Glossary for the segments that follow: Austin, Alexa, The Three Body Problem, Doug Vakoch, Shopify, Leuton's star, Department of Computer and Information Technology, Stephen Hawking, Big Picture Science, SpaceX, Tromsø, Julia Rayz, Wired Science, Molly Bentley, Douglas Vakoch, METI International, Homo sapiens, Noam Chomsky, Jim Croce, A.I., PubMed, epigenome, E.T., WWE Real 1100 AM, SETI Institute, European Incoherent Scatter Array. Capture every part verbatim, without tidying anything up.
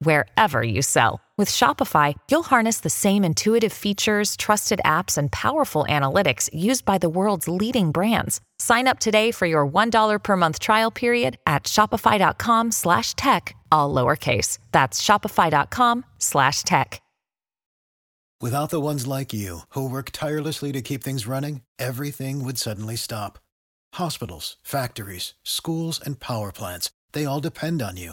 wherever you sell. With Shopify, you'll harness the same intuitive features, trusted apps, and powerful analytics used by the world's leading brands. Sign up today for your one dollar per month trial period at shopify.com slash tech, all lowercase. That's shopify.com slash tech. Without the ones like you, who work tirelessly to keep things running, everything would suddenly stop. Hospitals, factories, schools, and power plants, they all depend on you.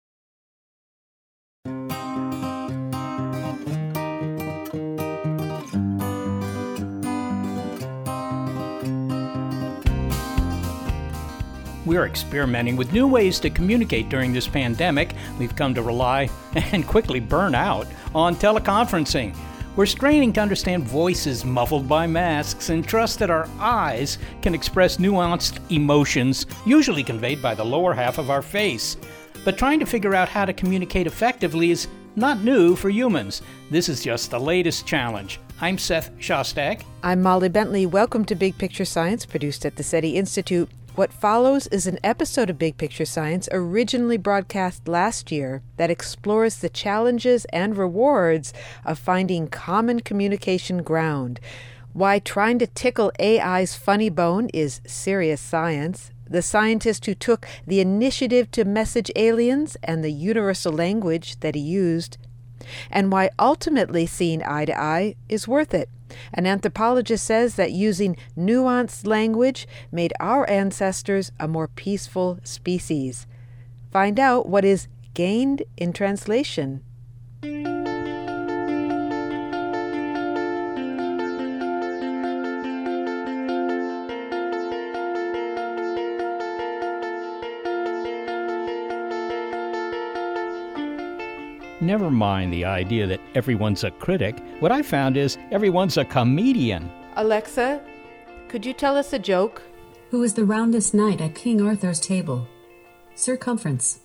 We're experimenting with new ways to communicate during this pandemic. We've come to rely, and quickly burn out, on teleconferencing. We're straining to understand voices muffled by masks and trust that our eyes can express nuanced emotions, usually conveyed by the lower half of our face. But trying to figure out how to communicate effectively is not new for humans. This is just the latest challenge. I'm Seth Shostak. I'm Molly Bentley. Welcome to Big Picture Science, produced at the SETI Institute. What follows is an episode of Big Picture Science originally broadcast last year that explores the challenges and rewards of finding common communication ground, why trying to tickle A I's funny bone is serious science, the scientist who took the initiative to message aliens and the universal language that he used, and why ultimately seeing eye to eye is worth it. An anthropologist says that using nuanced language made our ancestors a more peaceful species. Find out what is gained in translation. Never mind the idea that everyone's a critic. What I found is everyone's a comedian. Alexa, could you tell us a joke? Who was the roundest knight at King Arthur's table? Circumference.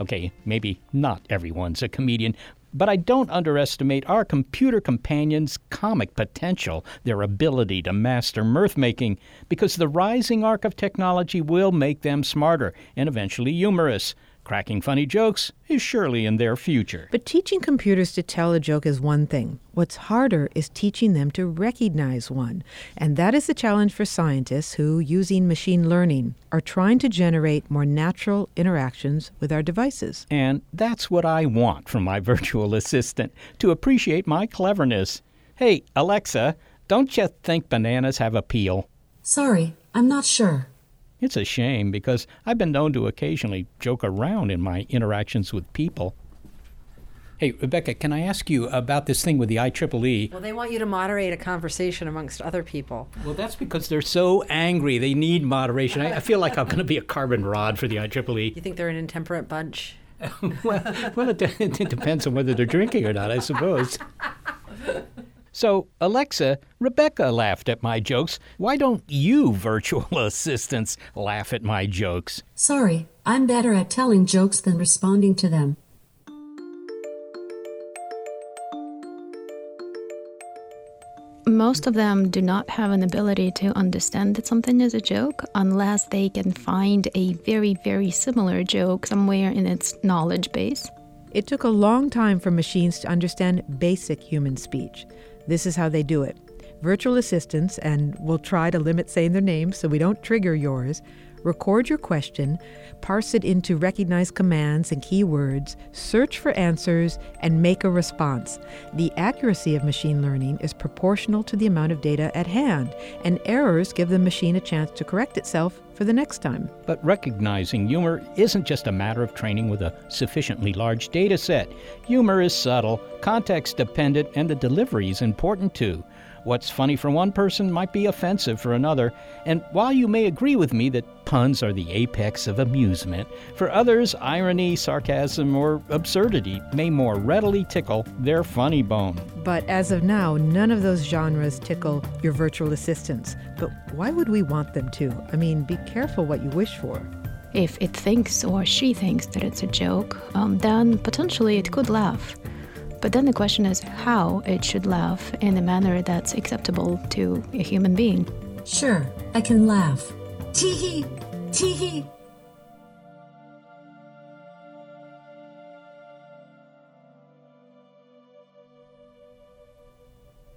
Okay, maybe not everyone's a comedian, but I don't underestimate our computer companions' comic potential, their ability to master mirth-making, because the rising arc of technology will make them smarter and eventually humorous. Cracking funny jokes is surely in their future. But teaching computers to tell a joke is one thing. What's harder is teaching them to recognize one. And that is the challenge for scientists who, using machine learning, are trying to generate more natural interactions with our devices. And that's what I want from my virtual assistant, to appreciate my cleverness. Hey, Alexa, don't you think bananas have a peel? Sorry, I'm not sure. It's a shame, because I've been known to occasionally joke around in my interactions with people. Hey, Rebecca, can I ask you about this thing with the I triple E? Well, they want you to moderate a conversation amongst other people. Well, that's because they're so angry. They need moderation. I, I feel like I'm going to be a carbon rod for the I triple E. You think they're an intemperate bunch? well, well it, it depends on whether they're drinking or not, I suppose. So, Alexa, Rebecca laughed at my jokes. Why don't you, virtual assistants, laugh at my jokes? Sorry, I'm better at telling jokes than responding to them. Most of them do not have an ability to understand that something is a joke unless they can find a very, very similar joke somewhere in its knowledge base. It took a long time for machines to understand basic human speech. This is how they do it. Virtual assistants, and we'll try to limit saying their names so we don't trigger yours, record your question, parse it into recognized commands and keywords, search for answers, and make a response. The accuracy of machine learning is proportional to the amount of data at hand, and errors give the machine a chance to correct itself for the next time. But recognizing humor isn't just a matter of training with a sufficiently large data set. Humor is subtle, context-dependent, and the delivery is important too. What's funny for one person might be offensive for another, and while you may agree with me that puns are the apex of amusement, for others, irony, sarcasm, or absurdity may more readily tickle their funny bone. But as of now, none of those genres tickle your virtual assistants. But why would we want them to? I mean, be careful what you wish for. If it thinks or she thinks that it's a joke, um, then potentially it could laugh. But then the question is how it should laugh in a manner that's acceptable to a human being. Sure, I can laugh. Tee-hee, tee-hee.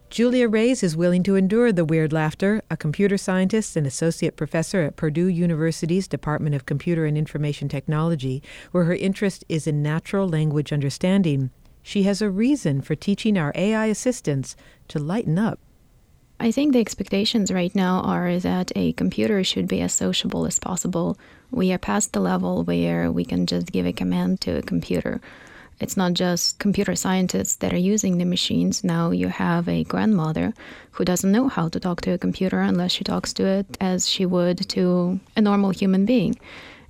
Julia Rayz is willing to endure the weird laughter, a computer scientist and associate professor at Purdue University's Department of Computer and Information Technology, where her interest is in natural language understanding. She has a reason for teaching our A I assistants to lighten up. I think the expectations right now are that a computer should be as sociable as possible. We are past the level where we can just give a command to a computer. It's not just computer scientists that are using the machines. Now you have a grandmother who doesn't know how to talk to a computer unless she talks to it as she would to a normal human being.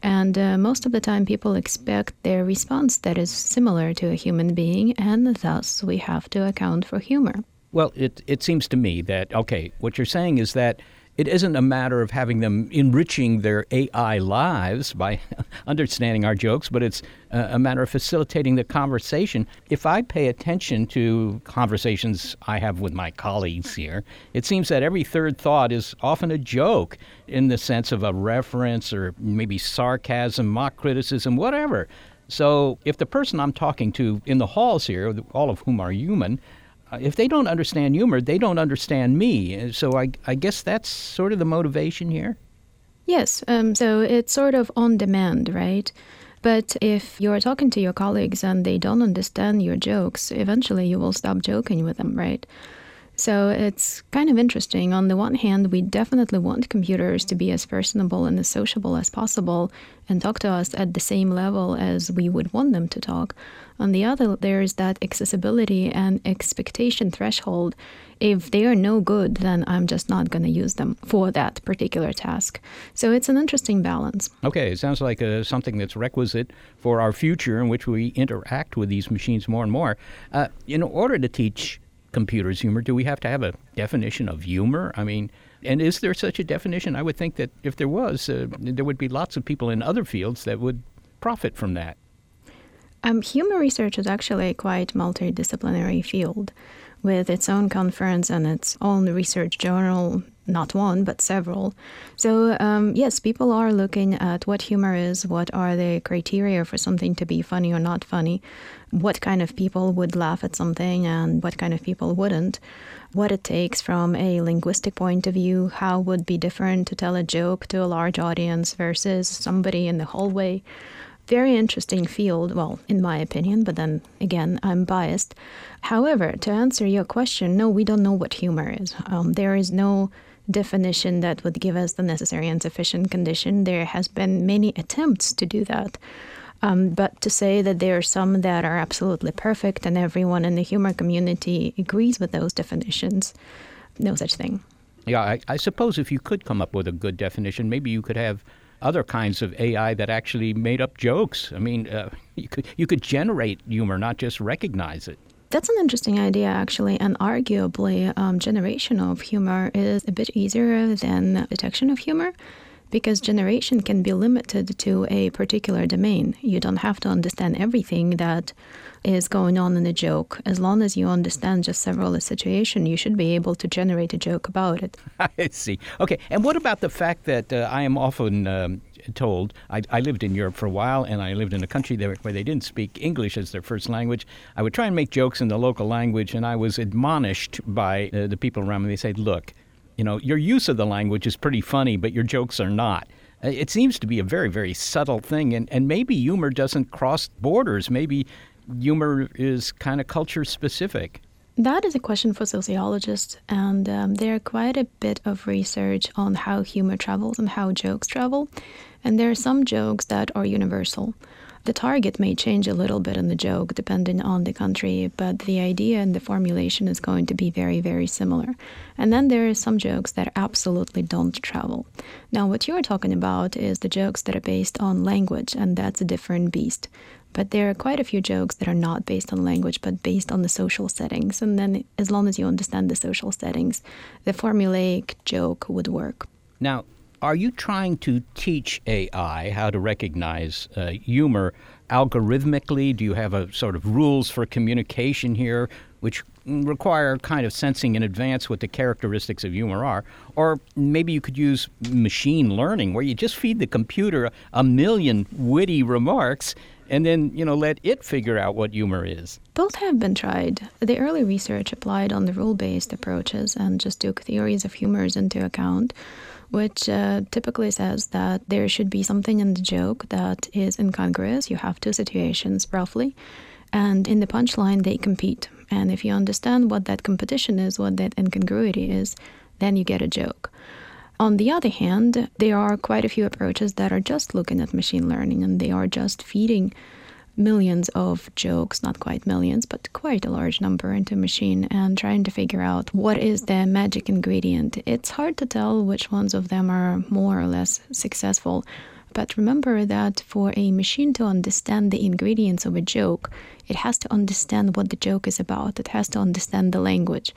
And uh, most of the time, people expect their response that is similar to a human being, and thus we have to account for humor. Well, it it seems to me that, okay, what you're saying is that it isn't a matter of having them enriching their A I lives by understanding our jokes, but it's a matter of facilitating the conversation. If I pay attention to conversations I have with my colleagues here, it seems that every third thought is often a joke in the sense of a reference or maybe sarcasm, mock criticism, whatever. So if the person I'm talking to in the halls here, all of whom are human, if they don't understand humor, they don't understand me. So I, I guess that's sort of the motivation here. Yes. Um, so it's sort of on demand, right? But if you're talking to your colleagues and they don't understand your jokes, eventually you will stop joking with them, right? So it's kind of interesting. On the one hand, we definitely want computers to be as personable and as sociable as possible and talk to us at the same level as we would want them to talk. On the other, there is that accessibility and expectation threshold. If they are no good, then I'm just not going to use them for that particular task. So it's an interesting balance. Okay, it sounds like uh, something that's requisite for our future in which we interact with these machines more and more. Uh, in order to teach computers humor, do we have to have a definition of humor? I mean, and is there such a definition? I would think that if there was, uh, there would be lots of people in other fields that would profit from that. Um, humor research is actually a quite multidisciplinary field with its own conference and its own research journal, not one, but several. So, um, yes, people are looking at what humor is, what are the criteria for something to be funny or not funny, what kind of people would laugh at something and what kind of people wouldn't, what it takes from a linguistic point of view, how would be different to tell a joke to a large audience versus somebody in the hallway. Very interesting field, well, in my opinion, but then again, I'm biased. However, to answer your question, no, we don't know what humor is. Um, there is no definition that would give us the necessary and sufficient condition. There has been many attempts to do that. Um, but to say that there are some that are absolutely perfect and everyone in the humor community agrees with those definitions, no such thing. Yeah, I, I suppose if you could come up with a good definition, maybe you could have other kinds of A I that actually made up jokes. I mean, uh, you could you could generate humor, not just recognize it. That's an interesting idea, actually, and arguably um, generation of humor is a bit easier than detection of humor because generation can be limited to a particular domain. You don't have to understand everything that is going on in a joke. As long as you understand just several situations, you should be able to generate a joke about it. I see. Okay. And what about the fact that uh, I am often um, told, I, I lived in Europe for a while, and I lived in a country there where they didn't speak English as their first language. I would try and make jokes in the local language, and I was admonished by uh, the people around me. They said, look, you know, your use of the language is pretty funny, but your jokes are not. It seems to be a very, very subtle thing, and, and maybe humor doesn't cross borders. Maybe humor is kind of culture-specific. That is a question for sociologists, and um, there are quite a bit of research on how humor travels and how jokes travel, and there are some jokes that are universal. The target may change a little bit on the joke depending on the country, but the idea and the formulation is going to be very, very similar. And then there are some jokes that absolutely don't travel. Now, what you are talking about is the jokes that are based on language, and that's a different beast. But there are quite a few jokes that are not based on language, but based on the social settings. And then as long as you understand the social settings, the formulaic joke would work. Now, are you trying to teach A I how to recognize uh, humor algorithmically? Do you have a sort of rules for communication here, which require kind of sensing in advance what the characteristics of humor are? Or maybe you could use machine learning, where you just feed the computer a million witty remarks and then, you know, let it figure out what humor is. Both have been tried. The early research applied on the rule-based approaches and just took theories of humors into account, which uh, typically says that there should be something in the joke that is incongruous. You have two situations, roughly, and in the punchline, they compete. And if you understand what that competition is, what that incongruity is, then you get a joke. On the other hand, there are quite a few approaches that are just looking at machine learning, and they are just feeding millions of jokes, not quite millions, but quite a large number into machine and trying to figure out what is the magic ingredient. It's hard to tell which ones of them are more or less successful. But remember that for a machine to understand the ingredients of a joke, it has to understand what the joke is about. It has to understand the language.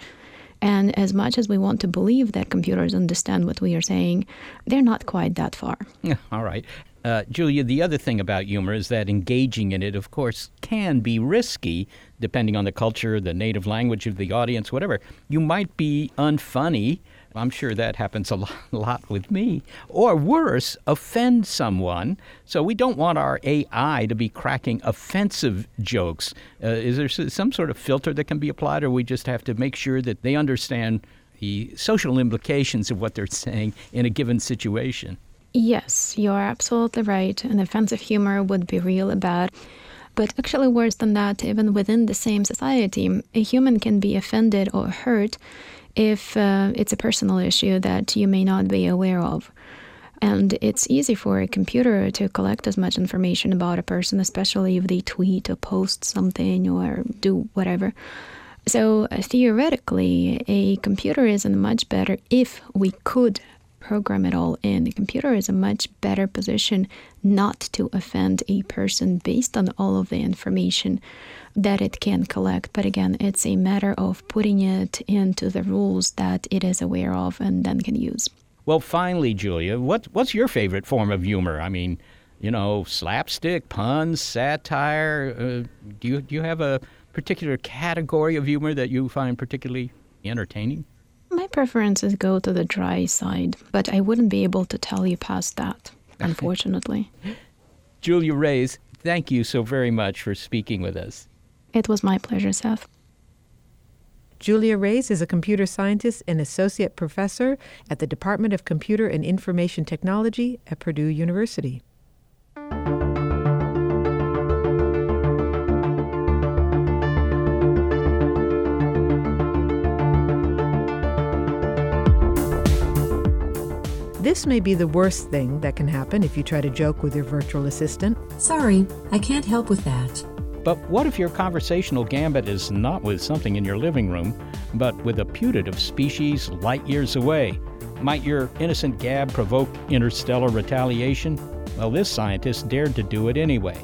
And as much as we want to believe that computers understand what we are saying, they're not quite that far. Yeah, all right. Uh, Julia, the other thing about humor is that engaging in it, of course, can be risky, depending on the culture, the native language of the audience, whatever. You might be unfunny. I'm sure that happens a lot, a lot with me. Or worse, offend someone. So we don't want our A I to be cracking offensive jokes. Uh, is there some sort of filter that can be applied, or we just have to make sure that they understand the social implications of what they're saying in a given situation? Yes, you are absolutely right. An offensive humor would be really bad. But actually worse than that, even within the same society, a human can be offended or hurt if uh, it's a personal issue that you may not be aware of. And it's easy for a computer to collect as much information about a person, especially if they tweet or post something or do whatever. So uh, theoretically, a computer is much better if we could program it all in. The computer is in a much better position not to offend a person based on all of the information that it can collect. But again, it's a matter of putting it into the rules that it is aware of and then can use. Well, finally, Julia, what, what's your favorite form of humor? I mean, you know, slapstick, puns, satire. Uh, do you, do you have a particular category of humor that you find particularly entertaining? My preferences go to the dry side, but I wouldn't be able to tell you past that, unfortunately. Julia Rayz, thank you so very much for speaking with us. It was my pleasure, Seth. Julia Rayz is a computer scientist and associate professor at the Department of Computer and Information Technology at Purdue University. This may be the worst thing that can happen if you try to joke with your virtual assistant. Sorry, I can't help with that. But what if your conversational gambit is not with something in your living room, but with a putative species light years away? Might your innocent gab provoke interstellar retaliation? Well, this scientist dared to do it anyway.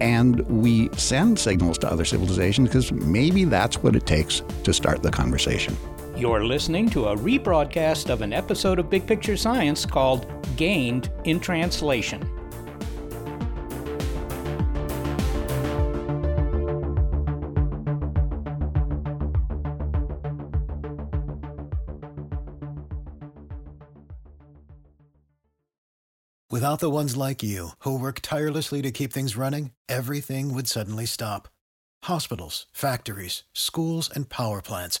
And we send signals to other civilizations because maybe that's what it takes to start the conversation. You're listening to a rebroadcast of an episode of Big Picture Science called Gained in Translation. Without the ones like you, who work tirelessly to keep things running, everything would suddenly stop. Hospitals, factories, schools, and power plants.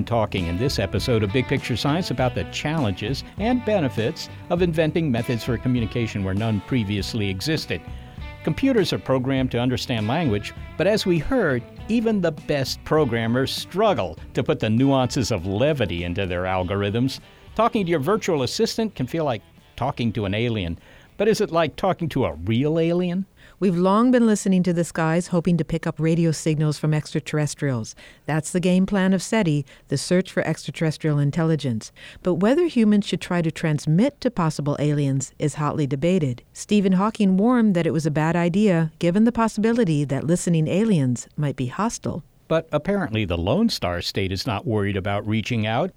been talking in this episode of Big Picture Science about the challenges and benefits of inventing methods for communication where none previously existed. Computers are programmed to understand language, but as we heard, even the best programmers struggle to put the nuances of levity into their algorithms. Talking to your virtual assistant can feel like talking to an alien, but is it like talking to a real alien? We've long been listening to the skies, hoping to pick up radio signals from extraterrestrials. That's the game plan of SETI, the search for extraterrestrial intelligence. But whether humans should try to transmit to possible aliens is hotly debated. Stephen Hawking warned that it was a bad idea, given the possibility that listening aliens might be hostile. But apparently the Lone Star State is not worried about reaching out.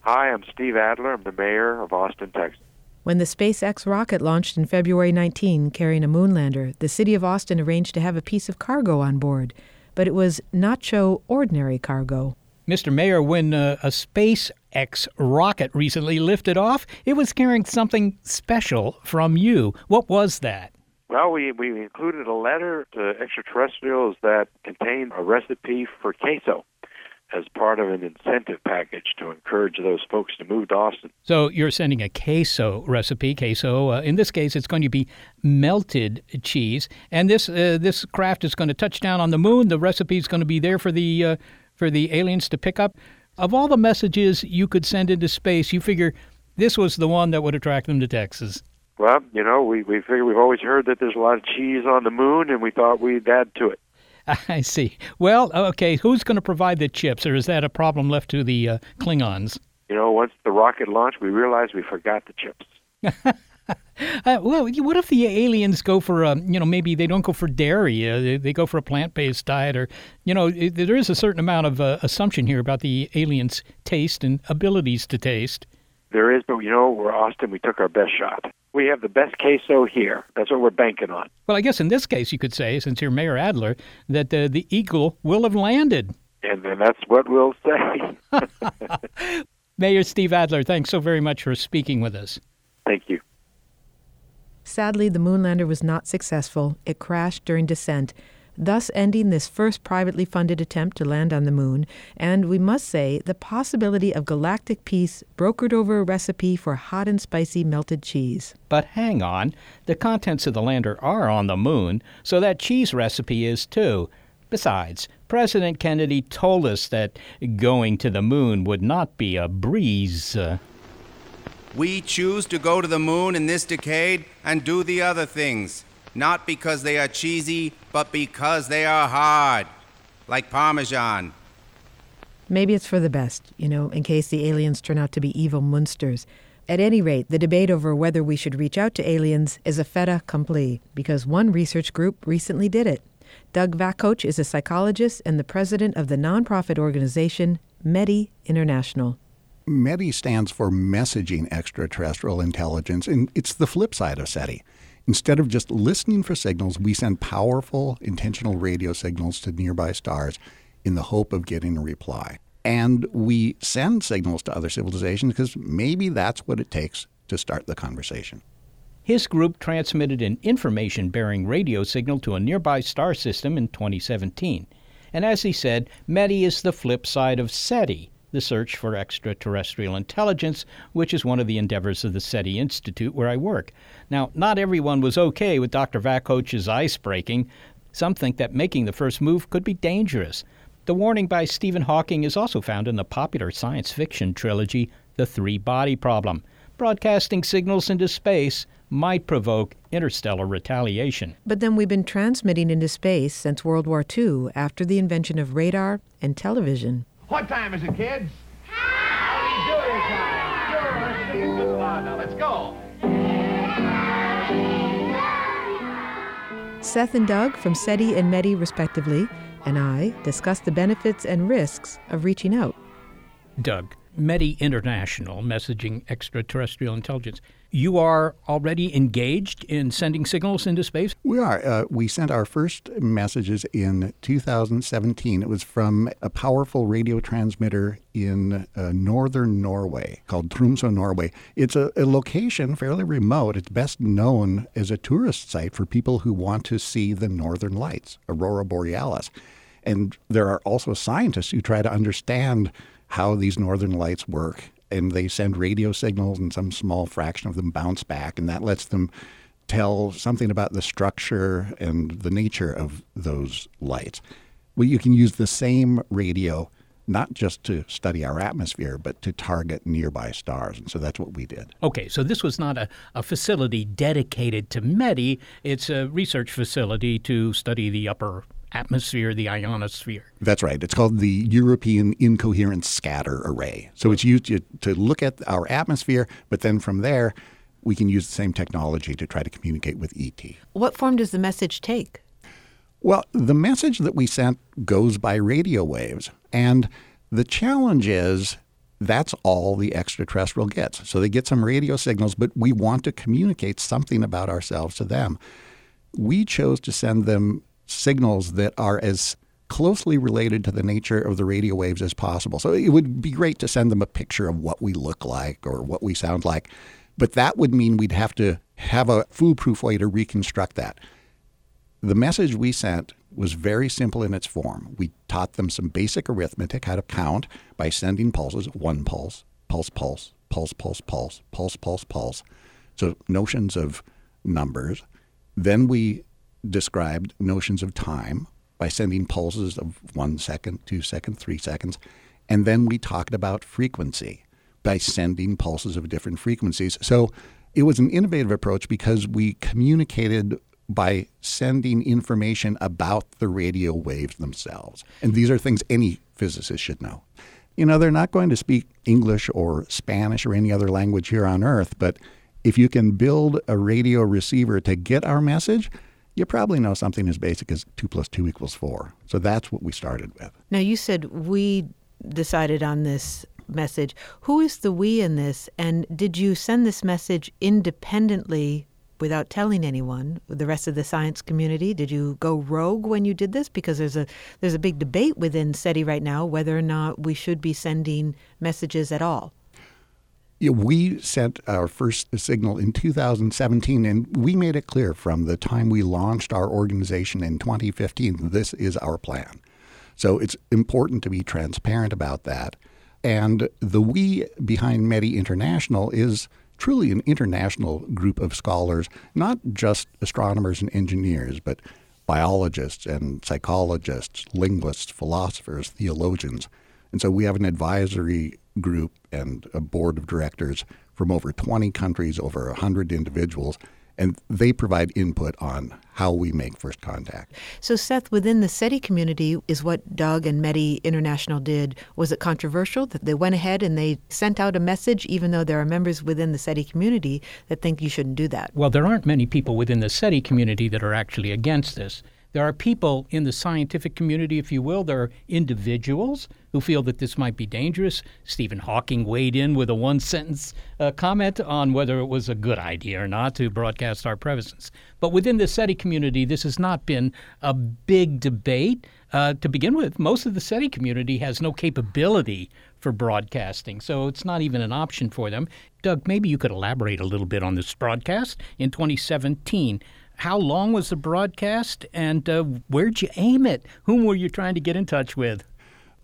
Hi, I'm Steve Adler. I'm the mayor of Austin, Texas. When the SpaceX rocket launched in February nineteenth carrying a moonlander, the city of Austin arranged to have a piece of cargo on board. But it was not so ordinary cargo. Mister Mayor, when uh, a SpaceX rocket recently lifted off, it was carrying something special from you. What was that? Well, we, we included a letter to extraterrestrials that contained a recipe for queso, as part of an incentive package to encourage those folks to move to Austin. So you're sending a queso recipe. Queso, uh, in this case, it's going to be melted cheese. And this uh, this craft is going to touch down on the moon. The recipe is going to be there for the uh, for the aliens to pick up. Of all the messages you could send into space, you figure this was the one that would attract them to Texas. Well, you know, we, we figure we've always heard that there's a lot of cheese on the moon, and we thought we'd add to it. I see. Well, okay, who's going to provide the chips, or is that a problem left to the uh, Klingons? You know, once the rocket launched, we realized we forgot the chips. uh, well, what if the aliens go for, um, you know, maybe they don't go for dairy, uh, they, they go for a plant-based diet, or, you know, it, there is a certain amount of uh, assumption here about the aliens' taste and abilities to taste. There is, but, you know, we're Austin, we took our best shot. We have the best queso here. That's what we're banking on. Well, I guess in this case you could say, since you're Mayor Adler, that uh, the eagle will have landed. And then that's what we'll say. Mayor Steve Adler, thanks so very much for speaking with us. Thank you. Sadly, the moonlander was not successful. It crashed during descent, thus ending this first privately funded attempt to land on the moon, and we must say the possibility of galactic peace brokered over a recipe for hot and spicy melted cheese. But hang on, the contents of the lander are on the moon, so that cheese recipe is too. Besides, President Kennedy told us that going to the moon would not be a breeze. Uh, we choose to go to the moon in this decade and do the other things. Not because they are cheesy, but because they are hard, like Parmesan. Maybe it's for the best, you know, in case the aliens turn out to be evil monsters. At any rate, the debate over whether we should reach out to aliens is a fait accompli, because one research group recently did it. Doug Vakoch is a psychologist and the president of the nonprofit organization METI International. METI stands for Messaging Extraterrestrial Intelligence, and it's the flip side of SETI. Instead of just listening for signals, we send powerful, intentional radio signals to nearby stars in the hope of getting a reply. And we send signals to other civilizations because maybe that's what it takes to start the conversation. His group transmitted an information-bearing radio signal to a nearby star system in twenty seventeen. And as he said, METI is the flip side of SETI, the search for extraterrestrial intelligence, which is one of the endeavors of the SETI Institute where I work. Now, not everyone was okay with Doctor Vakoch's ice-breaking. Some think that making the first move could be dangerous. The warning by Stephen Hawking is also found in the popular science fiction trilogy, The Three Body Problem. Broadcasting signals into space might provoke interstellar retaliation. But then we've been transmitting into space since World War Two, after the invention of radar and television. What time is it, kids? Howdy doody time. Sure, let's see. Good luck. Now let's go. Seth and Doug from SETI and METI, respectively, and I discuss the benefits and risks of reaching out. Doug, METI International, Messaging Extraterrestrial Intelligence. You are already engaged in sending signals into space? We are. Uh, we sent our first messages in two thousand seventeen. It was from a powerful radio transmitter in uh, northern Norway called Tromsø, Norway. It's a, a location fairly remote. It's best known as a tourist site for people who want to see the northern lights, aurora borealis. And there are also scientists who try to understand how these northern lights work, and they send radio signals, and some small fraction of them bounce back, and that lets them tell something about the structure and the nature of those lights. Well, you can use the same radio not just to study our atmosphere, but to target nearby stars. And so that's what we did. Okay, so this was not a, a facility dedicated to METI. It's a research facility to study the upper atmosphere, the ionosphere. That's right. It's called the European Incoherent Scatter Array. So it's used to, to look at our atmosphere, but then from there, we can use the same technology to try to communicate with E T. What form does the message take? Well, the message that we sent goes by radio waves. And the challenge is that's all the extraterrestrial gets. So they get some radio signals, but we want to communicate something about ourselves to them. We chose to send them signals that are as closely related to the nature of the radio waves as possible. So it would be great to send them a picture of what we look like or what we sound like, but that would mean we'd have to have a foolproof way to reconstruct that. The message we sent was very simple in its form. We taught them some basic arithmetic, how to count by sending pulses, one pulse, pulse, pulse, pulse, pulse, pulse, pulse, pulse, pulse. So notions of numbers. Then we described notions of time by sending pulses of one second, two seconds, three seconds. And then we talked about frequency by sending pulses of different frequencies. So it was an innovative approach because we communicated by sending information about the radio waves themselves. And these are things any physicist should know. You know, they're not going to speak English or Spanish or any other language here on Earth, but if you can build a radio receiver to get our message, you probably know something as basic as two plus two equals four. So that's what we started with. Now, you said we decided on this message. Who is the we in this? And did you send this message independently without telling anyone, the rest of the science community? Did you go rogue when you did this? Because there's a there's a big debate within SETI right now whether or not we should be sending messages at all. Yeah, we sent our first signal in two thousand seventeen, and we made it clear from the time we launched our organization in twenty fifteen, this is our plan. So it's important to be transparent about that. And the we behind METI International is truly an international group of scholars, not just astronomers and engineers, but biologists and psychologists, linguists, philosophers, theologians. And so we have an advisory group and a board of directors from over twenty countries, over one hundred individuals, and they provide input on how we make first contact. So, Seth, within the SETI community is what Doug and METI International did. Was it controversial that they went ahead and they sent out a message, even though there are members within the SETI community that think you shouldn't do that? Well, there aren't many people within the SETI community that are actually against this. There are people in the scientific community, if you will. There are individuals who feel that this might be dangerous. Stephen Hawking weighed in with a one-sentence uh, comment on whether it was a good idea or not to broadcast our presence. But within the SETI community, this has not been a big debate. Uh, to begin with, most of the SETI community has no capability for broadcasting, so it's not even an option for them. Doug, maybe you could elaborate a little bit on this broadcast in twenty seventeen. How long was the broadcast, and uh, where'd you aim it? Whom were you trying to get in touch with?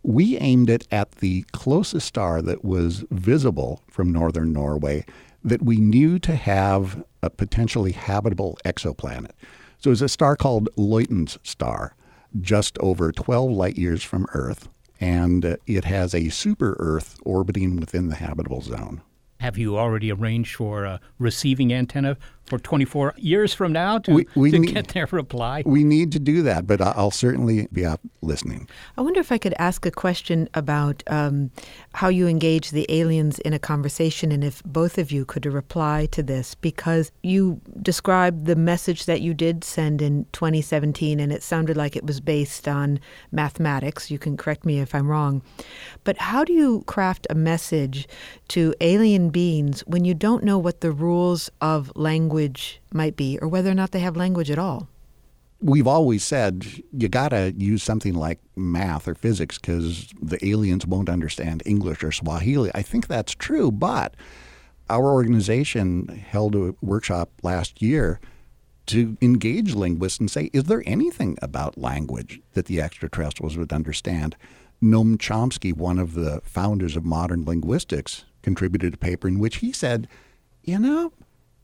We aimed it at the closest star that was visible from northern Norway that we knew to have a potentially habitable exoplanet. So it was a star called Leuton's star, just over twelve light years from Earth, and it has a super-Earth orbiting within the habitable zone. Have you already arranged for a receiving antenna for twenty-four years from now to, we, we to need, get their reply? We need to do that, but I'll certainly be out listening. I wonder if I could ask a question about um, how you engage the aliens in a conversation, and if both of you could reply to this, because you described the message that you did send in twenty seventeen, and it sounded like it was based on mathematics. You can correct me if I'm wrong. But how do you craft a message to alien beings when you don't know what the rules of language might be, or whether or not they have language at all? We've always said you gotta use something like math or physics because the aliens won't understand English or Swahili. I think that's true, but our organization held a workshop last year to engage linguists and say, is there anything about language that the extraterrestrials would understand? Noam Chomsky, one of the founders of modern linguistics, contributed a paper in which he said, you know,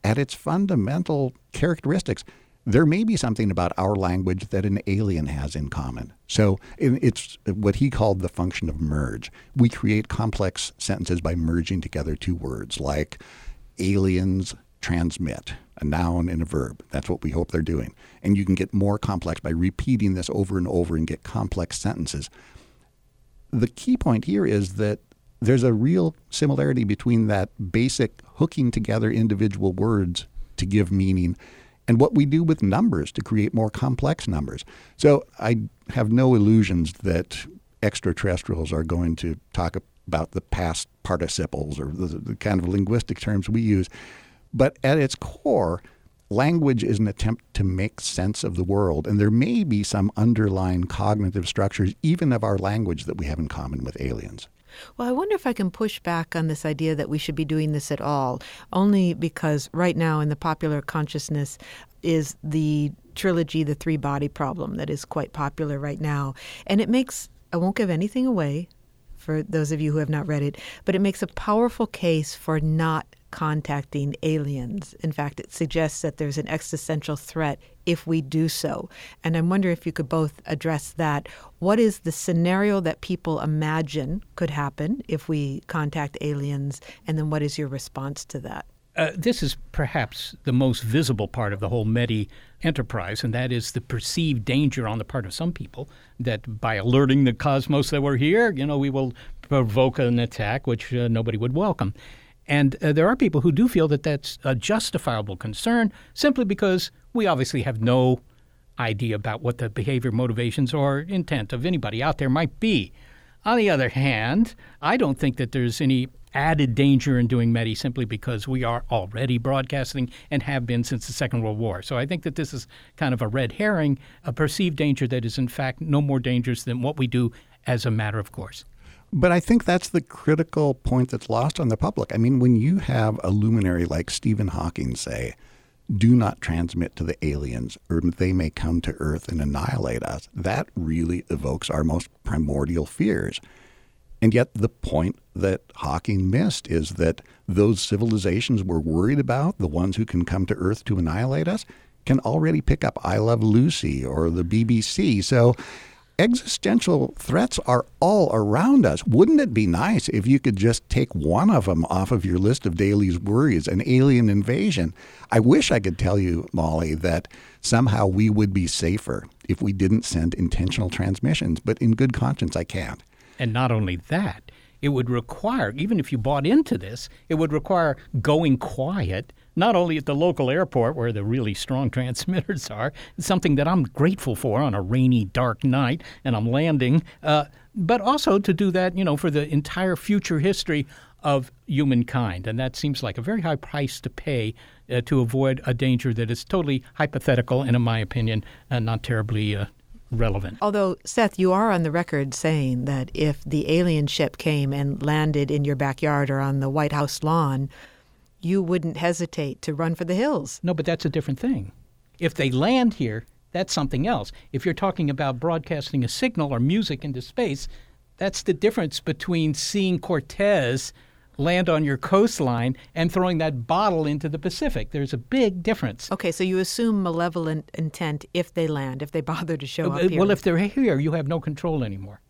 at its fundamental characteristics, there may be something about our language that an alien has in common. So it's what he called the function of merge. We create complex sentences by merging together two words, like aliens transmit, a noun and a verb. That's what we hope they're doing. And you can get more complex by repeating this over and over and get complex sentences. The key point here is that there's a real similarity between that basic hooking together individual words to give meaning and what we do with numbers to create more complex numbers. So I have no illusions that extraterrestrials are going to talk about the past participles or the, the kind of linguistic terms we use. But at its core, language is an attempt to make sense of the world. And there may be some underlying cognitive structures, even of our language, that we have in common with aliens. Well, I wonder if I can push back on this idea that we should be doing this at all, only because right now in the popular consciousness is the trilogy, The Three Body Problem, that is quite popular right now. And it makes, I won't give anything away for those of you who have not read it, but it makes a powerful case for not contacting aliens. In fact, it suggests that there's an existential threat if we do so. And I wonder if you could both address that. What is the scenario that people imagine could happen if we contact aliens? And then what is your response to that? Uh, this is perhaps the most visible part of the whole METI enterprise, and that is the perceived danger on the part of some people that by alerting the cosmos that we're here, you know, we will provoke an attack which uh, nobody would welcome. And uh, there are people who do feel that that's a justifiable concern simply because we obviously have no idea about what the behavior, motivations, or intent of anybody out there might be. On the other hand, I don't think that there's any added danger in doing METI simply because we are already broadcasting and have been since the Second World War. So I think that this is kind of a red herring, a perceived danger that is in fact no more dangerous than what we do as a matter of course. But I think that's the critical point that's lost on the public. I mean, when you have a luminary like Stephen Hawking say, do not transmit to the aliens or they may come to Earth and annihilate us, that really evokes our most primordial fears. And yet the point that Hawking missed is that those civilizations we're worried about, the ones who can come to Earth to annihilate us, can already pick up I Love Lucy or the B B C. So existential threats are all around us. Wouldn't it be nice if you could just take one of them off of your list of daily worries, an alien invasion? I wish I could tell you, Molly, that somehow we would be safer if we didn't send intentional transmissions, but in good conscience, I can't. And not only that, it would require, even if you bought into this, it would require going quiet, not only at the local airport where the really strong transmitters are, something that I'm grateful for on a rainy, dark night, and I'm landing, uh, but also to do that, you know, for the entire future history of humankind. And that seems like a very high price to pay uh, to avoid a danger that is totally hypothetical and, in my opinion, uh, not terribly uh, relevant. Although, Seth, you are on the record saying that if the alien ship came and landed in your backyard or on the White House lawn, you wouldn't hesitate to run for the hills. No, but that's a different thing. If they land here, that's something else. If you're talking about broadcasting a signal or music into space, that's the difference between seeing Cortez land on your coastline and throwing that bottle into the Pacific. There's a big difference. Okay, so you assume malevolent intent if they land, if they bother to show up here. Well, if they're here, you have no control anymore.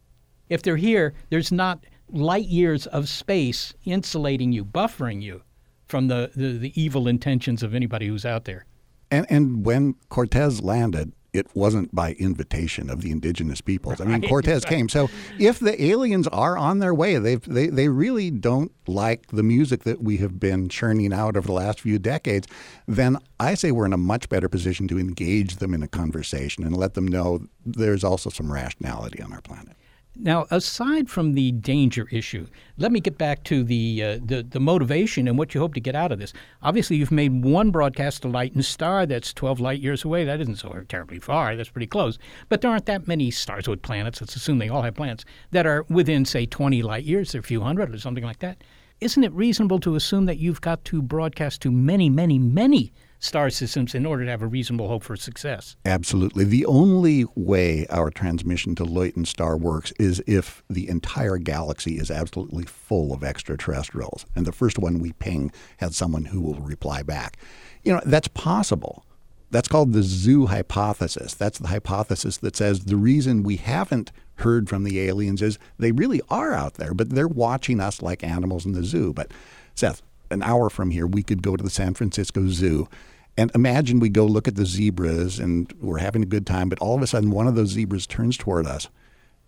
If they're here, there's not light years of space insulating you, buffering you from the, the, the evil intentions of anybody who's out there. And and when Cortez landed, it wasn't by invitation of the indigenous peoples. Right. I mean, Cortez came. So if the aliens are on their way, they they they really don't like the music that we have been churning out over the last few decades, then I say we're in a much better position to engage them in a conversation and let them know there's also some rationality on our planet. Now, aside from the danger issue, let me get back to the, uh, the the motivation and what you hope to get out of this. Obviously, you've made one broadcast to Leuton's star that's twelve light years away. That isn't so terribly far. That's pretty close. But there aren't that many stars with planets. Let's assume they all have planets that are within, say, twenty light years, or a few hundred or something like that. Isn't it reasonable to assume that you've got to broadcast to many, many, many star systems in order to have a reasonable hope for success. Absolutely. The only way our transmission to Leuton's star works is if the entire galaxy is absolutely full of extraterrestrials. And the first one we ping has someone who will reply back. You know, that's possible. That's called the zoo hypothesis. That's the hypothesis that says the reason we haven't heard from the aliens is they really are out there, but they're watching us like animals in the zoo. But Seth, an hour from here, we could go to the San Francisco Zoo and imagine we go look at the zebras and we're having a good time, but all of a sudden one of those zebras turns toward us,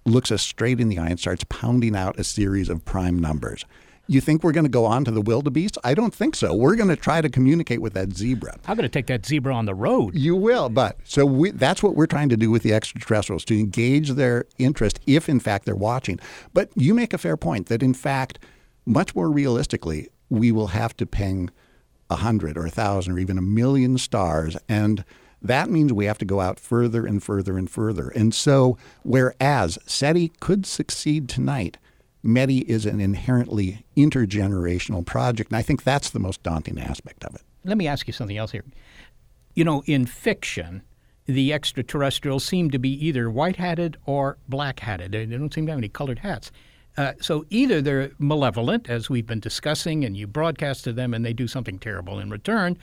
looks us straight in the eye and starts pounding out a series of prime numbers. You think we're going to go on to the wildebeest? I don't think so. We're going to try to communicate with that zebra. I'm going to take that zebra on the road. You will, but so we, that's what we're trying to do with the extraterrestrials, to engage their interest if, in fact, they're watching. But you make a fair point that, in fact, much more realistically, we will have to ping one hundred or one thousand or even a million stars, and that means we have to go out further and further and further. And so whereas SETI could succeed tonight, METI is an inherently intergenerational project, and I think that's the most daunting aspect of it. Let me ask you something else here. You know, in fiction, the extraterrestrials seem to be either white-hatted or black-hatted. They don't seem to have any colored hats. Uh, so either they're malevolent, as we've been discussing, and you broadcast to them and they do something terrible in return,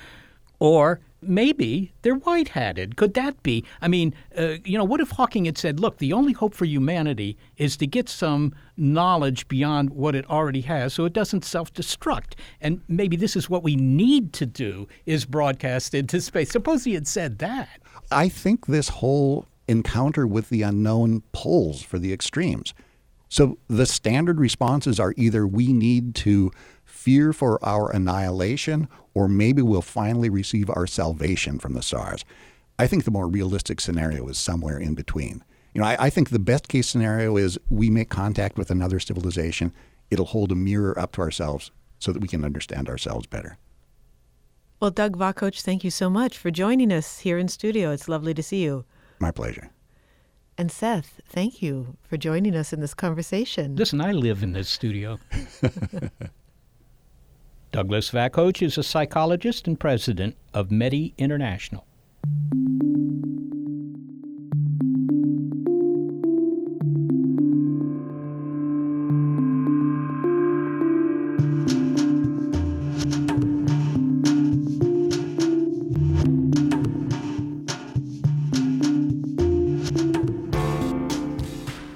or maybe they're white-hatted. Could that be? I mean, uh, you know, what if Hawking had said, look, the only hope for humanity is to get some knowledge beyond what it already has so it doesn't self-destruct. And maybe this is what we need to do is broadcast into space. Suppose he had said that. I think this whole encounter with the unknown pulls for the extremes. So the standard responses are either we need to fear for our annihilation, or maybe we'll finally receive our salvation from the stars. I think the more realistic scenario is somewhere in between. You know, I, I think the best case scenario is we make contact with another civilization. It'll hold a mirror up to ourselves so that we can understand ourselves better. Well, Doug Vakoch, thank you so much for joining us here in studio. It's lovely to see you. My pleasure. And Seth, thank you for joining us in this conversation. Listen, I live in this studio. Douglas Vakoch is a psychologist and president of METI International.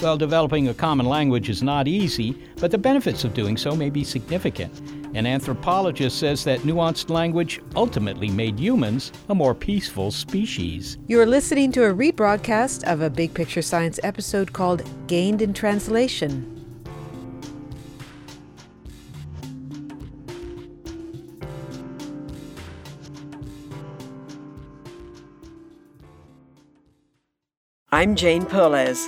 Well, developing a common language is not easy, but the benefits of doing so may be significant. An anthropologist says that nuanced language ultimately made humans a more peaceful species. You're listening to a rebroadcast of a Big Picture Science episode called Gained in Translation. I'm Jane Perlez,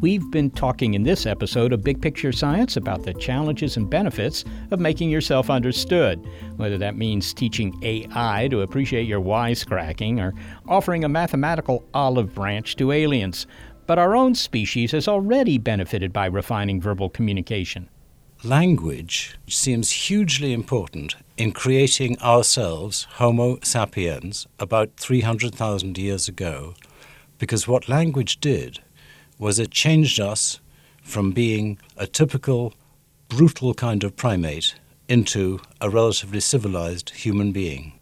We've been talking in this episode of Big Picture Science about the challenges and benefits of making yourself understood, whether that means teaching A I to appreciate your wisecracking or offering a mathematical olive branch to aliens. But our own species has already benefited by refining verbal communication. Language seems hugely important in creating ourselves, Homo sapiens, about three hundred thousand years ago, because what language did was it changed us from being a typical brutal kind of primate into a relatively civilized human being.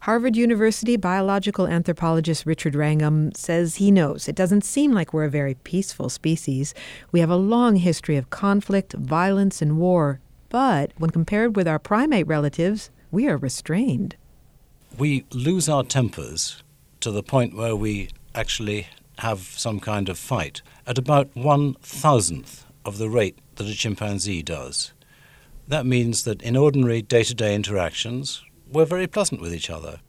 Harvard University biological anthropologist Richard Wrangham says he knows it doesn't seem like we're a very peaceful species. We have a long history of conflict, violence, and war. But when compared with our primate relatives, we are restrained. We lose our tempers to the point where we actually have some kind of fight at about one thousandth of the rate that a chimpanzee does. That means that in ordinary day-to-day interactions, we're very pleasant with each other.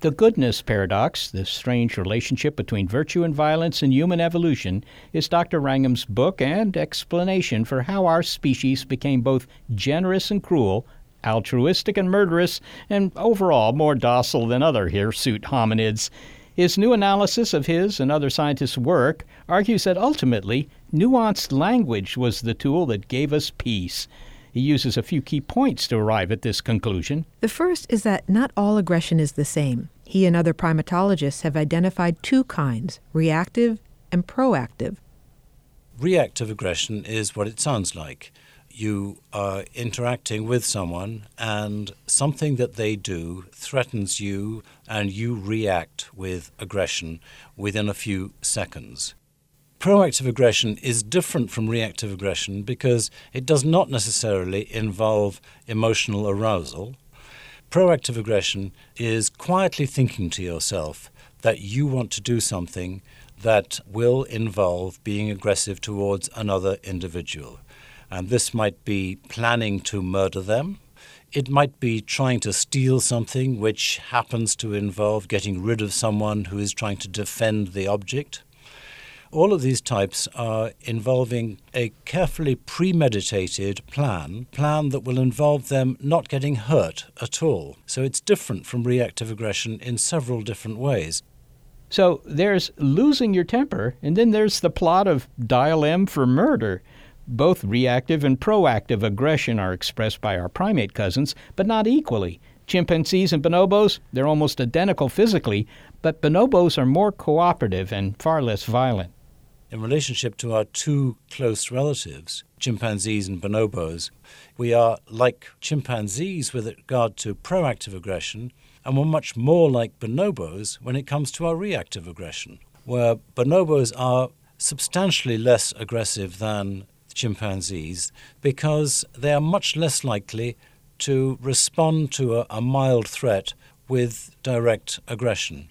The goodness paradox, the strange relationship between virtue and violence in human evolution, is Doctor Wrangham's book and explanation for how our species became both generous and cruel, altruistic and murderous, and overall more docile than other hirsute hominids. His new analysis of his and other scientists' work argues that ultimately, nuanced language was the tool that gave us peace. He uses a few key points to arrive at this conclusion. The first is that not all aggression is the same. He and other primatologists have identified two kinds, reactive and proactive. Reactive aggression is what it sounds like. You are interacting with someone and something that they do threatens you and you react with aggression within a few seconds. Proactive aggression is different from reactive aggression because it does not necessarily involve emotional arousal. Proactive aggression is quietly thinking to yourself that you want to do something that will involve being aggressive towards another individual. And this might be planning to murder them. It might be trying to steal something, which happens to involve getting rid of someone who is trying to defend the object. All of these types are involving a carefully premeditated plan, plan that will involve them not getting hurt at all. So it's different from reactive aggression in several different ways. So there's losing your temper, and then there's the plot of Dial M for Murder. Both reactive and proactive aggression are expressed by our primate cousins, but not equally. Chimpanzees and bonobos, they're almost identical physically, but bonobos are more cooperative and far less violent. In relationship to our two close relatives, chimpanzees and bonobos, we are like chimpanzees with regard to proactive aggression, and we're much more like bonobos when it comes to our reactive aggression, where bonobos are substantially less aggressive than chimpanzees because they are much less likely to respond to a, a mild threat with direct aggression.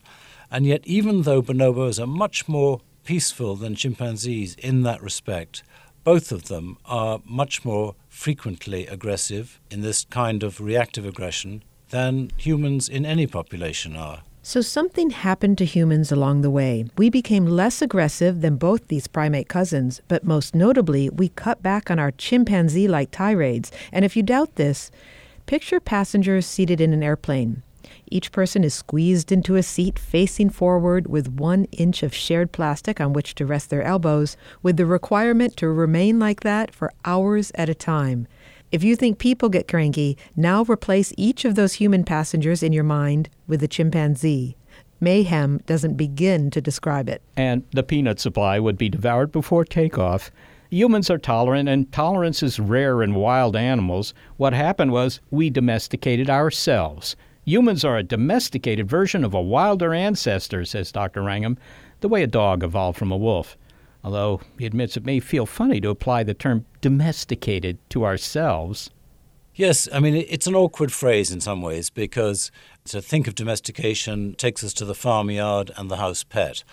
And yet, even though bonobos are much more peaceful than chimpanzees in that respect, both of them are much more frequently aggressive in this kind of reactive aggression than humans in any population are. So something happened to humans along the way. We became less aggressive than both these primate cousins, but most notably, we cut back on our chimpanzee-like tirades. And if you doubt this, picture passengers seated in an airplane. Each person is squeezed into a seat facing forward with one inch of shared plastic on which to rest their elbows, with the requirement to remain like that for hours at a time. If you think people get cranky, now replace each of those human passengers in your mind with a chimpanzee. Mayhem doesn't begin to describe it. And the peanut supply would be devoured before takeoff. Humans are tolerant, and tolerance is rare in wild animals. What happened was we domesticated ourselves. Humans are a domesticated version of a wilder ancestor, says Doctor Wrangham, the way a dog evolved from a wolf. Although he admits it may feel funny to apply the term domesticated to ourselves. Yes, I mean, it's an awkward phrase in some ways because to think of domestication takes us to the farmyard and the house pet.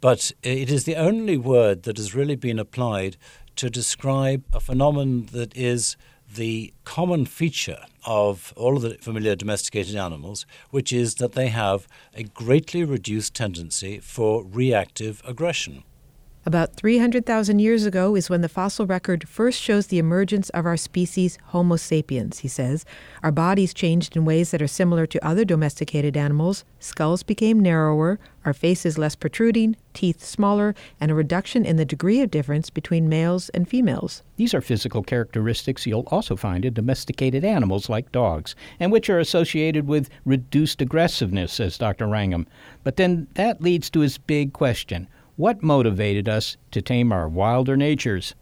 But it is the only word that has really been applied to describe a phenomenon that is the common feature of all of the familiar domesticated animals, which is that they have a greatly reduced tendency for reactive aggression. About three hundred thousand years ago is when the fossil record first shows the emergence of our species, Homo sapiens, he says. Our bodies changed in ways that are similar to other domesticated animals. Skulls became narrower, our faces less protruding, teeth smaller, and a reduction in the degree of difference between males and females. These are physical characteristics you'll also find in domesticated animals like dogs, and which are associated with reduced aggressiveness, says Doctor Wrangham. But then that leads to his big question. What motivated us to tame our wilder natures?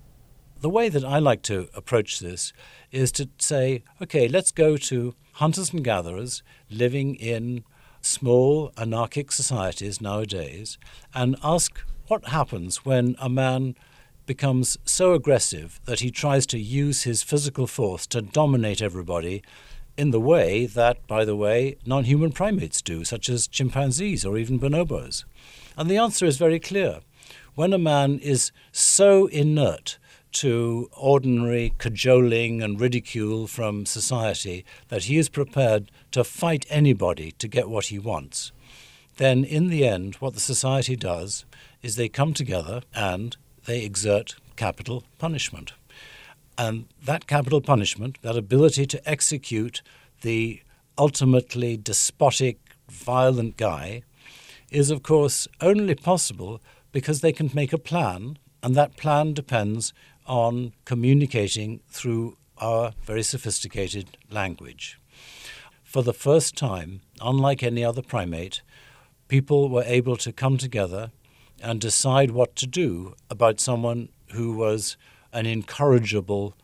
The way that I like to approach this is to say, okay, let's go to hunters and gatherers living in small anarchic societies nowadays and ask what happens when a man becomes so aggressive that he tries to use his physical force to dominate everybody in the way that, by the way, non-human primates do, such as chimpanzees or even bonobos. And the answer is very clear. When a man is so inert to ordinary cajoling and ridicule from society that he is prepared to fight anybody to get what he wants, then in the end what the society does is they come together and they exert capital punishment. And that capital punishment, that ability to execute the ultimately despotic, violent guy, is of course only possible because they can make a plan, and that plan depends on communicating through our very sophisticated language. For the first time, unlike any other primate, people were able to come together and decide what to do about someone who was an incorrigible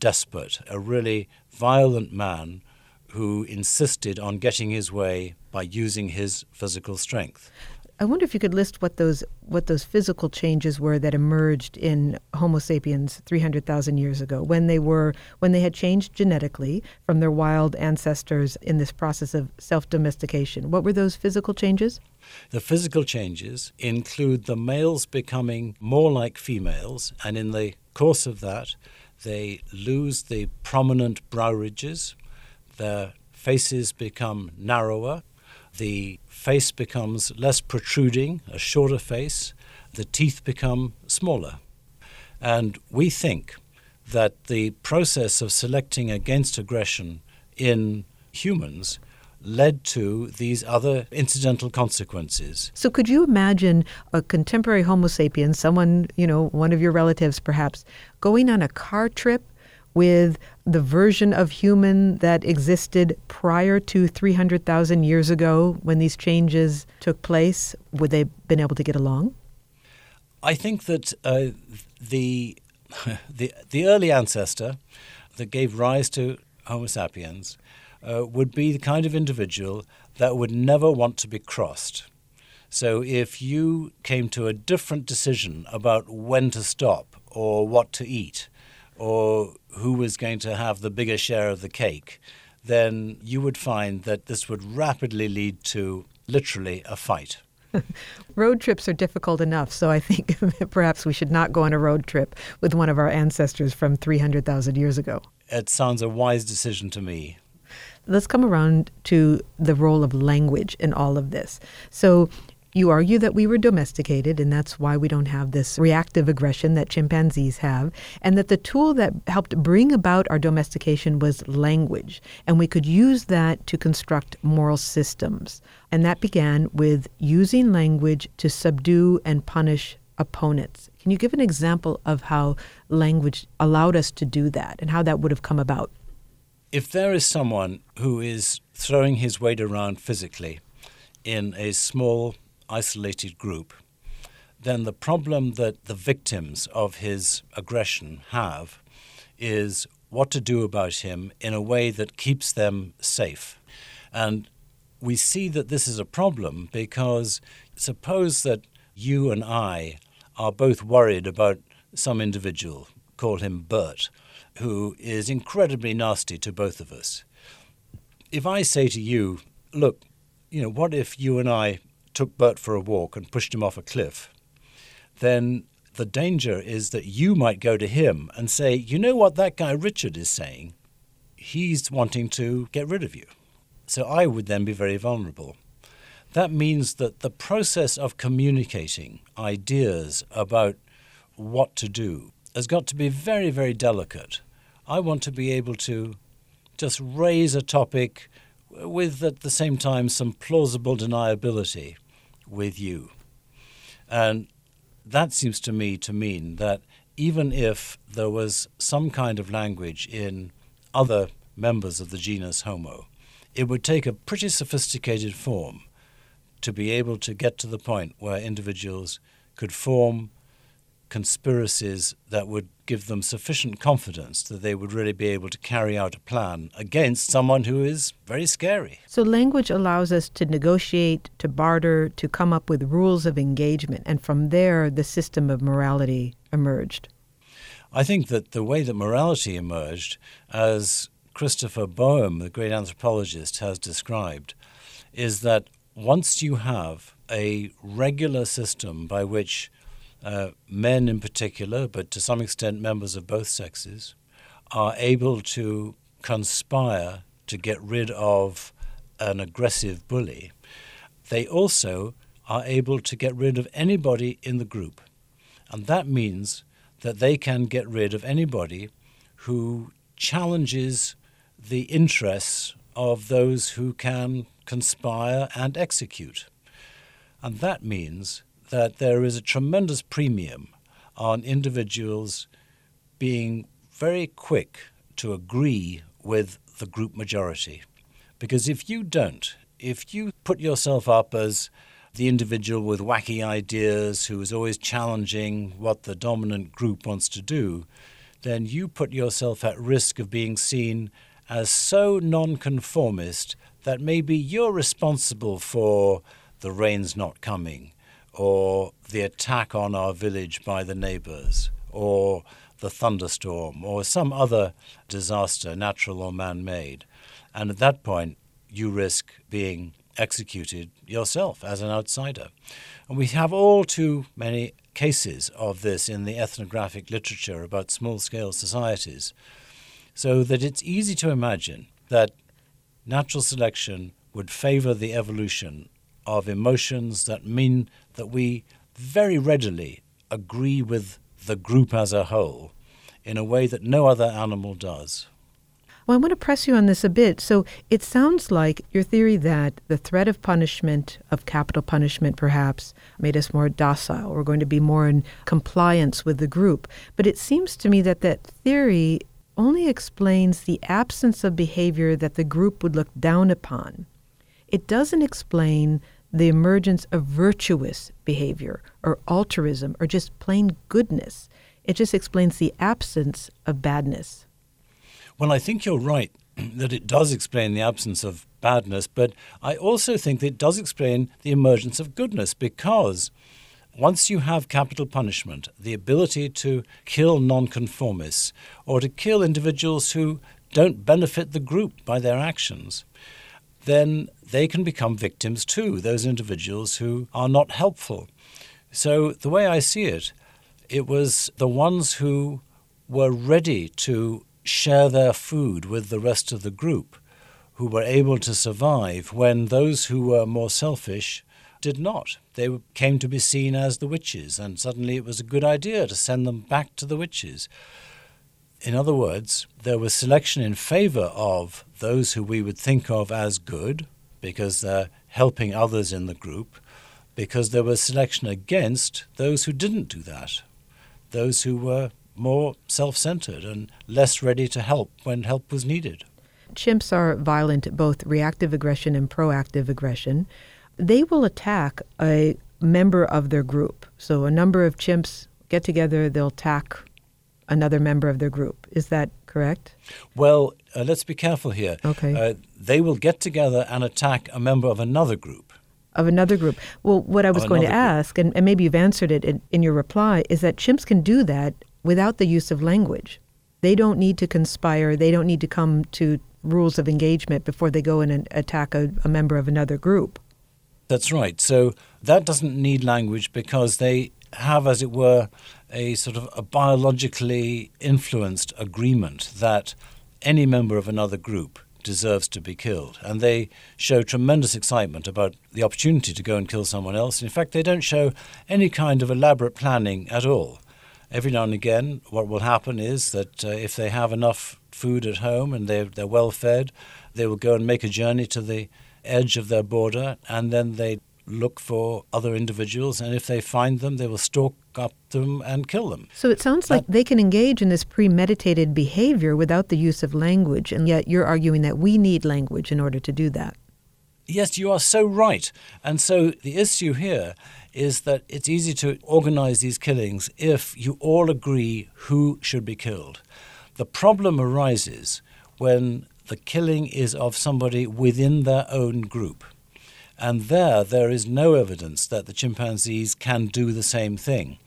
despot, a really violent man who insisted on getting his way by using his physical strength. I wonder if you could list what those what those physical changes were that emerged in Homo sapiens three hundred thousand years ago, when they were when they had changed genetically from their wild ancestors in this process of self-domestication. What were those physical changes? The physical changes include the males becoming more like females, and in the course of that, they lose the prominent brow ridges, their faces become narrower, the face becomes less protruding, a shorter face, the teeth become smaller. And we think that the process of selecting against aggression in humans led to these other incidental consequences. So could you imagine a contemporary Homo sapiens, someone, you know, one of your relatives perhaps, going on a car trip with the version of human that existed prior to three hundred thousand years ago when these changes took place? Would they have been able to get along? I think that uh, the, the the early ancestor that gave rise to Homo sapiens uh, would be the kind of individual that would never want to be crossed. So if you came to a different decision about when to stop or what to eat, or who was going to have the bigger share of the cake, then you would find that this would rapidly lead to literally a fight. Road trips are difficult enough, so I think perhaps we should not go on a road trip with one of our ancestors from three hundred thousand years ago. It sounds a wise decision to me. Let's come around to the role of language in all of this. So you argue that we were domesticated, and that's why we don't have this reactive aggression that chimpanzees have, and that the tool that helped bring about our domestication was language, and we could use that to construct moral systems. And that began with using language to subdue and punish opponents. Can you give an example of how language allowed us to do that and how that would have come about? If there is someone who is throwing his weight around physically in a small isolated group, then the problem that the victims of his aggression have is what to do about him in a way that keeps them safe. And we see that this is a problem because suppose that you and I are both worried about some individual, call him Bert, who is incredibly nasty to both of us. If I say to you, look, you know, what if you and I took Bert for a walk and pushed him off a cliff, then the danger is that you might go to him and say, you know what that guy Richard is saying? He's wanting to get rid of you. So I would then be very vulnerable. That means that the process of communicating ideas about what to do has got to be very, very delicate. I want to be able to just raise a topic with, at the same time, some plausible deniability with you. And that seems to me to mean that even if there was some kind of language in other members of the genus Homo, it would take a pretty sophisticated form to be able to get to the point where individuals could form conspiracies that would give them sufficient confidence that they would really be able to carry out a plan against someone who is very scary. So language allows us to negotiate, to barter, to come up with rules of engagement, and from there the system of morality emerged. I think that the way that morality emerged, as Christopher Boehm, the great anthropologist, has described, is that once you have a regular system by which Uh, men in particular, but to some extent members of both sexes, are able to conspire to get rid of an aggressive bully, they also are able to get rid of anybody in the group. And that means that they can get rid of anybody who challenges the interests of those who can conspire and execute. And that means that there is a tremendous premium on individuals being very quick to agree with the group majority. Because if you don't, if you put yourself up as the individual with wacky ideas who is always challenging what the dominant group wants to do, then you put yourself at risk of being seen as so nonconformist that maybe you're responsible for the rain's not coming, or the attack on our village by the neighbors, or the thunderstorm, or some other disaster, natural or man-made. And at that point, you risk being executed yourself as an outsider. And we have all too many cases of this in the ethnographic literature about small-scale societies, so that it's easy to imagine that natural selection would favor the evolution of emotions that mean that we very readily agree with the group as a whole in a way that no other animal does. Well, I want to press you on this a bit. So it sounds like your theory that the threat of punishment, of capital punishment perhaps, made us more docile. We're going to be more in compliance with the group. But it seems to me that that theory only explains the absence of behavior that the group would look down upon. It doesn't explain the emergence of virtuous behavior or altruism or just plain goodness. It just explains the absence of badness. Well, I think you're right that it does explain the absence of badness, but I also think that it does explain the emergence of goodness, because once you have capital punishment, the ability to kill nonconformists or to kill individuals who don't benefit the group by their actions, then they can become victims too, those individuals who are not helpful. So the way I see it, it was the ones who were ready to share their food with the rest of the group who were able to survive when those who were more selfish did not. They came to be seen as the witches, and suddenly it was a good idea to send them back to the witches. In other words, there was selection in favor of those who we would think of as good, because they're helping others in the group, because there was selection against those who didn't do that, those who were more self-centered and less ready to help when help was needed. Chimps are violent at both reactive aggression and proactive aggression. They will attack a member of their group. So a number of chimps get together, they'll attack another member of their group. Is that correct? Well, uh, let's be careful here. Okay. Uh, they will get together and attack a member of another group. Of another group. Well, what I was going to ask, and, and maybe you've answered it in, in your reply, is that chimps can do that without the use of language. They don't need to conspire. They don't need to come to rules of engagement before they go in and attack a, a member of another group. That's right. So that doesn't need language because they have, as it were, a sort of a biologically influenced agreement that any member of another group deserves to be killed. And they show tremendous excitement about the opportunity to go and kill someone else. In fact, they don't show any kind of elaborate planning at all. Every now and again, what will happen is that uh, if they have enough food at home and they're, they're well fed, they will go and make a journey to the edge of their border, and then they look for other individuals, and if they find them, they will stalk up them and kill them. So it sounds like that, they can engage in this premeditated behavior without the use of language, and yet you're arguing that we need language in order to do that. Yes, you are so right. And so the issue here is that it's easy to organize these killings if you all agree who should be killed. The problem arises when the killing is of somebody within their own group. And there, there is no evidence that the chimpanzees can do the same thing.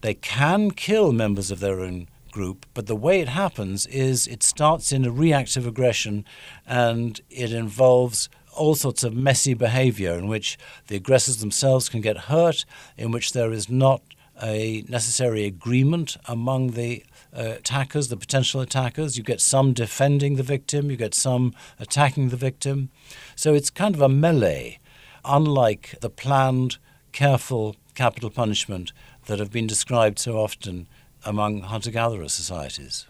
They can kill members of their own group, but the way it happens is it starts in a reactive aggression, and it involves all sorts of messy behavior in which the aggressors themselves can get hurt, in which there is not a necessary agreement among the uh, attackers, the potential attackers. You get some defending the victim, you get some attacking the victim. So it's kind of a melee, unlike the planned, careful capital punishment that have been described so often among hunter-gatherer societies.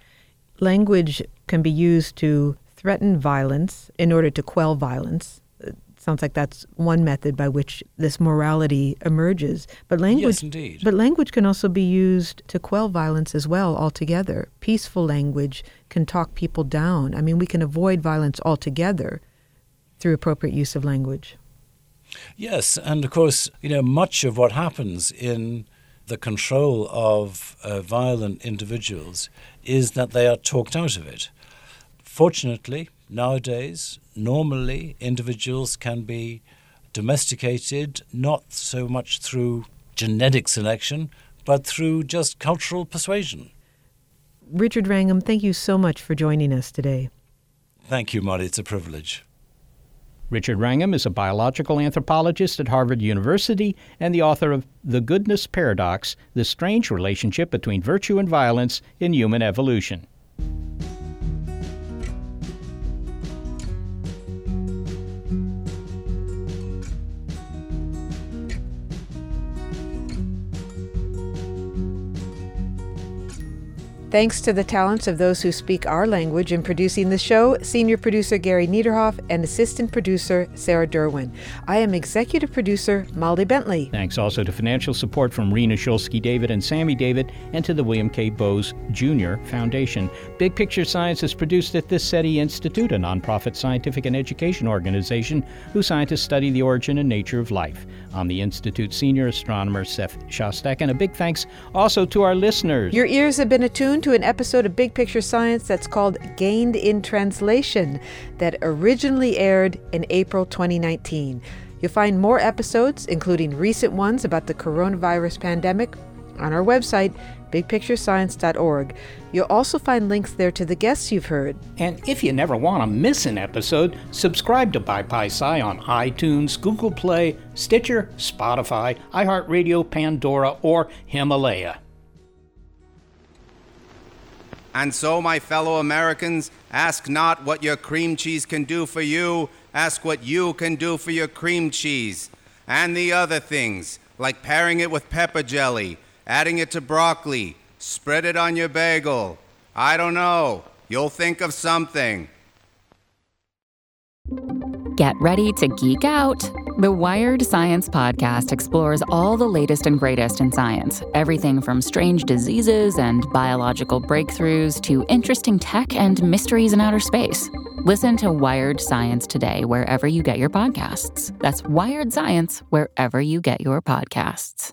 Language can be used to threaten violence in order to quell violence. It sounds like that's one method by which this morality emerges. But language, yes, indeed. But language can also be used to quell violence as well altogether. Peaceful language can talk people down. I mean, we can avoid violence altogether through appropriate use of language. Yes, and of course, you know, much of what happens in the control of uh, violent individuals is that they are talked out of it. Fortunately, nowadays, normally individuals can be domesticated not so much through genetic selection, but through just cultural persuasion. Richard Wrangham, thank you so much for joining us today. Thank you, Marty. It's a privilege. Richard Wrangham is a biological anthropologist at Harvard University and the author of The Goodness Paradox: The Strange Relationship Between Virtue and Violence in Human Evolution. Thanks to the talents of those who speak our language in producing the show, senior producer Gary Niederhoff and assistant producer Sarah Derwin. I am executive producer Molly Bentley. Thanks also to financial support from Rena Shulsky-David and Sammy David, and to the William K. Bowes Junior Foundation. Big Picture Science is produced at the SETI Institute, a nonprofit scientific and education organization whose scientists study the origin and nature of life. I'm the Institute's senior astronomer, Seth Shostak, and a big thanks also to our listeners. Your ears have been attuned to an episode of Big Picture Science that's called Gained in Translation that originally aired in April twenty nineteen. You'll find more episodes, including recent ones about the coronavirus pandemic, on our website, big picture science dot org. You'll also find links there to the guests you've heard. And if you never want to miss an episode, subscribe to BiPiSci on iTunes, Google Play, Stitcher, Spotify, iHeartRadio, Pandora, or Himalaya. And so, my fellow Americans, ask not what your cream cheese can do for you, ask what you can do for your cream cheese. And the other things, like pairing it with pepper jelly, adding it to broccoli, spread it on your bagel. I don't know, you'll think of something. Get ready to geek out. The Wired Science podcast explores all the latest and greatest in science, everything from strange diseases and biological breakthroughs to interesting tech and mysteries in outer space. Listen to Wired Science today wherever you get your podcasts. That's Wired Science wherever you get your podcasts.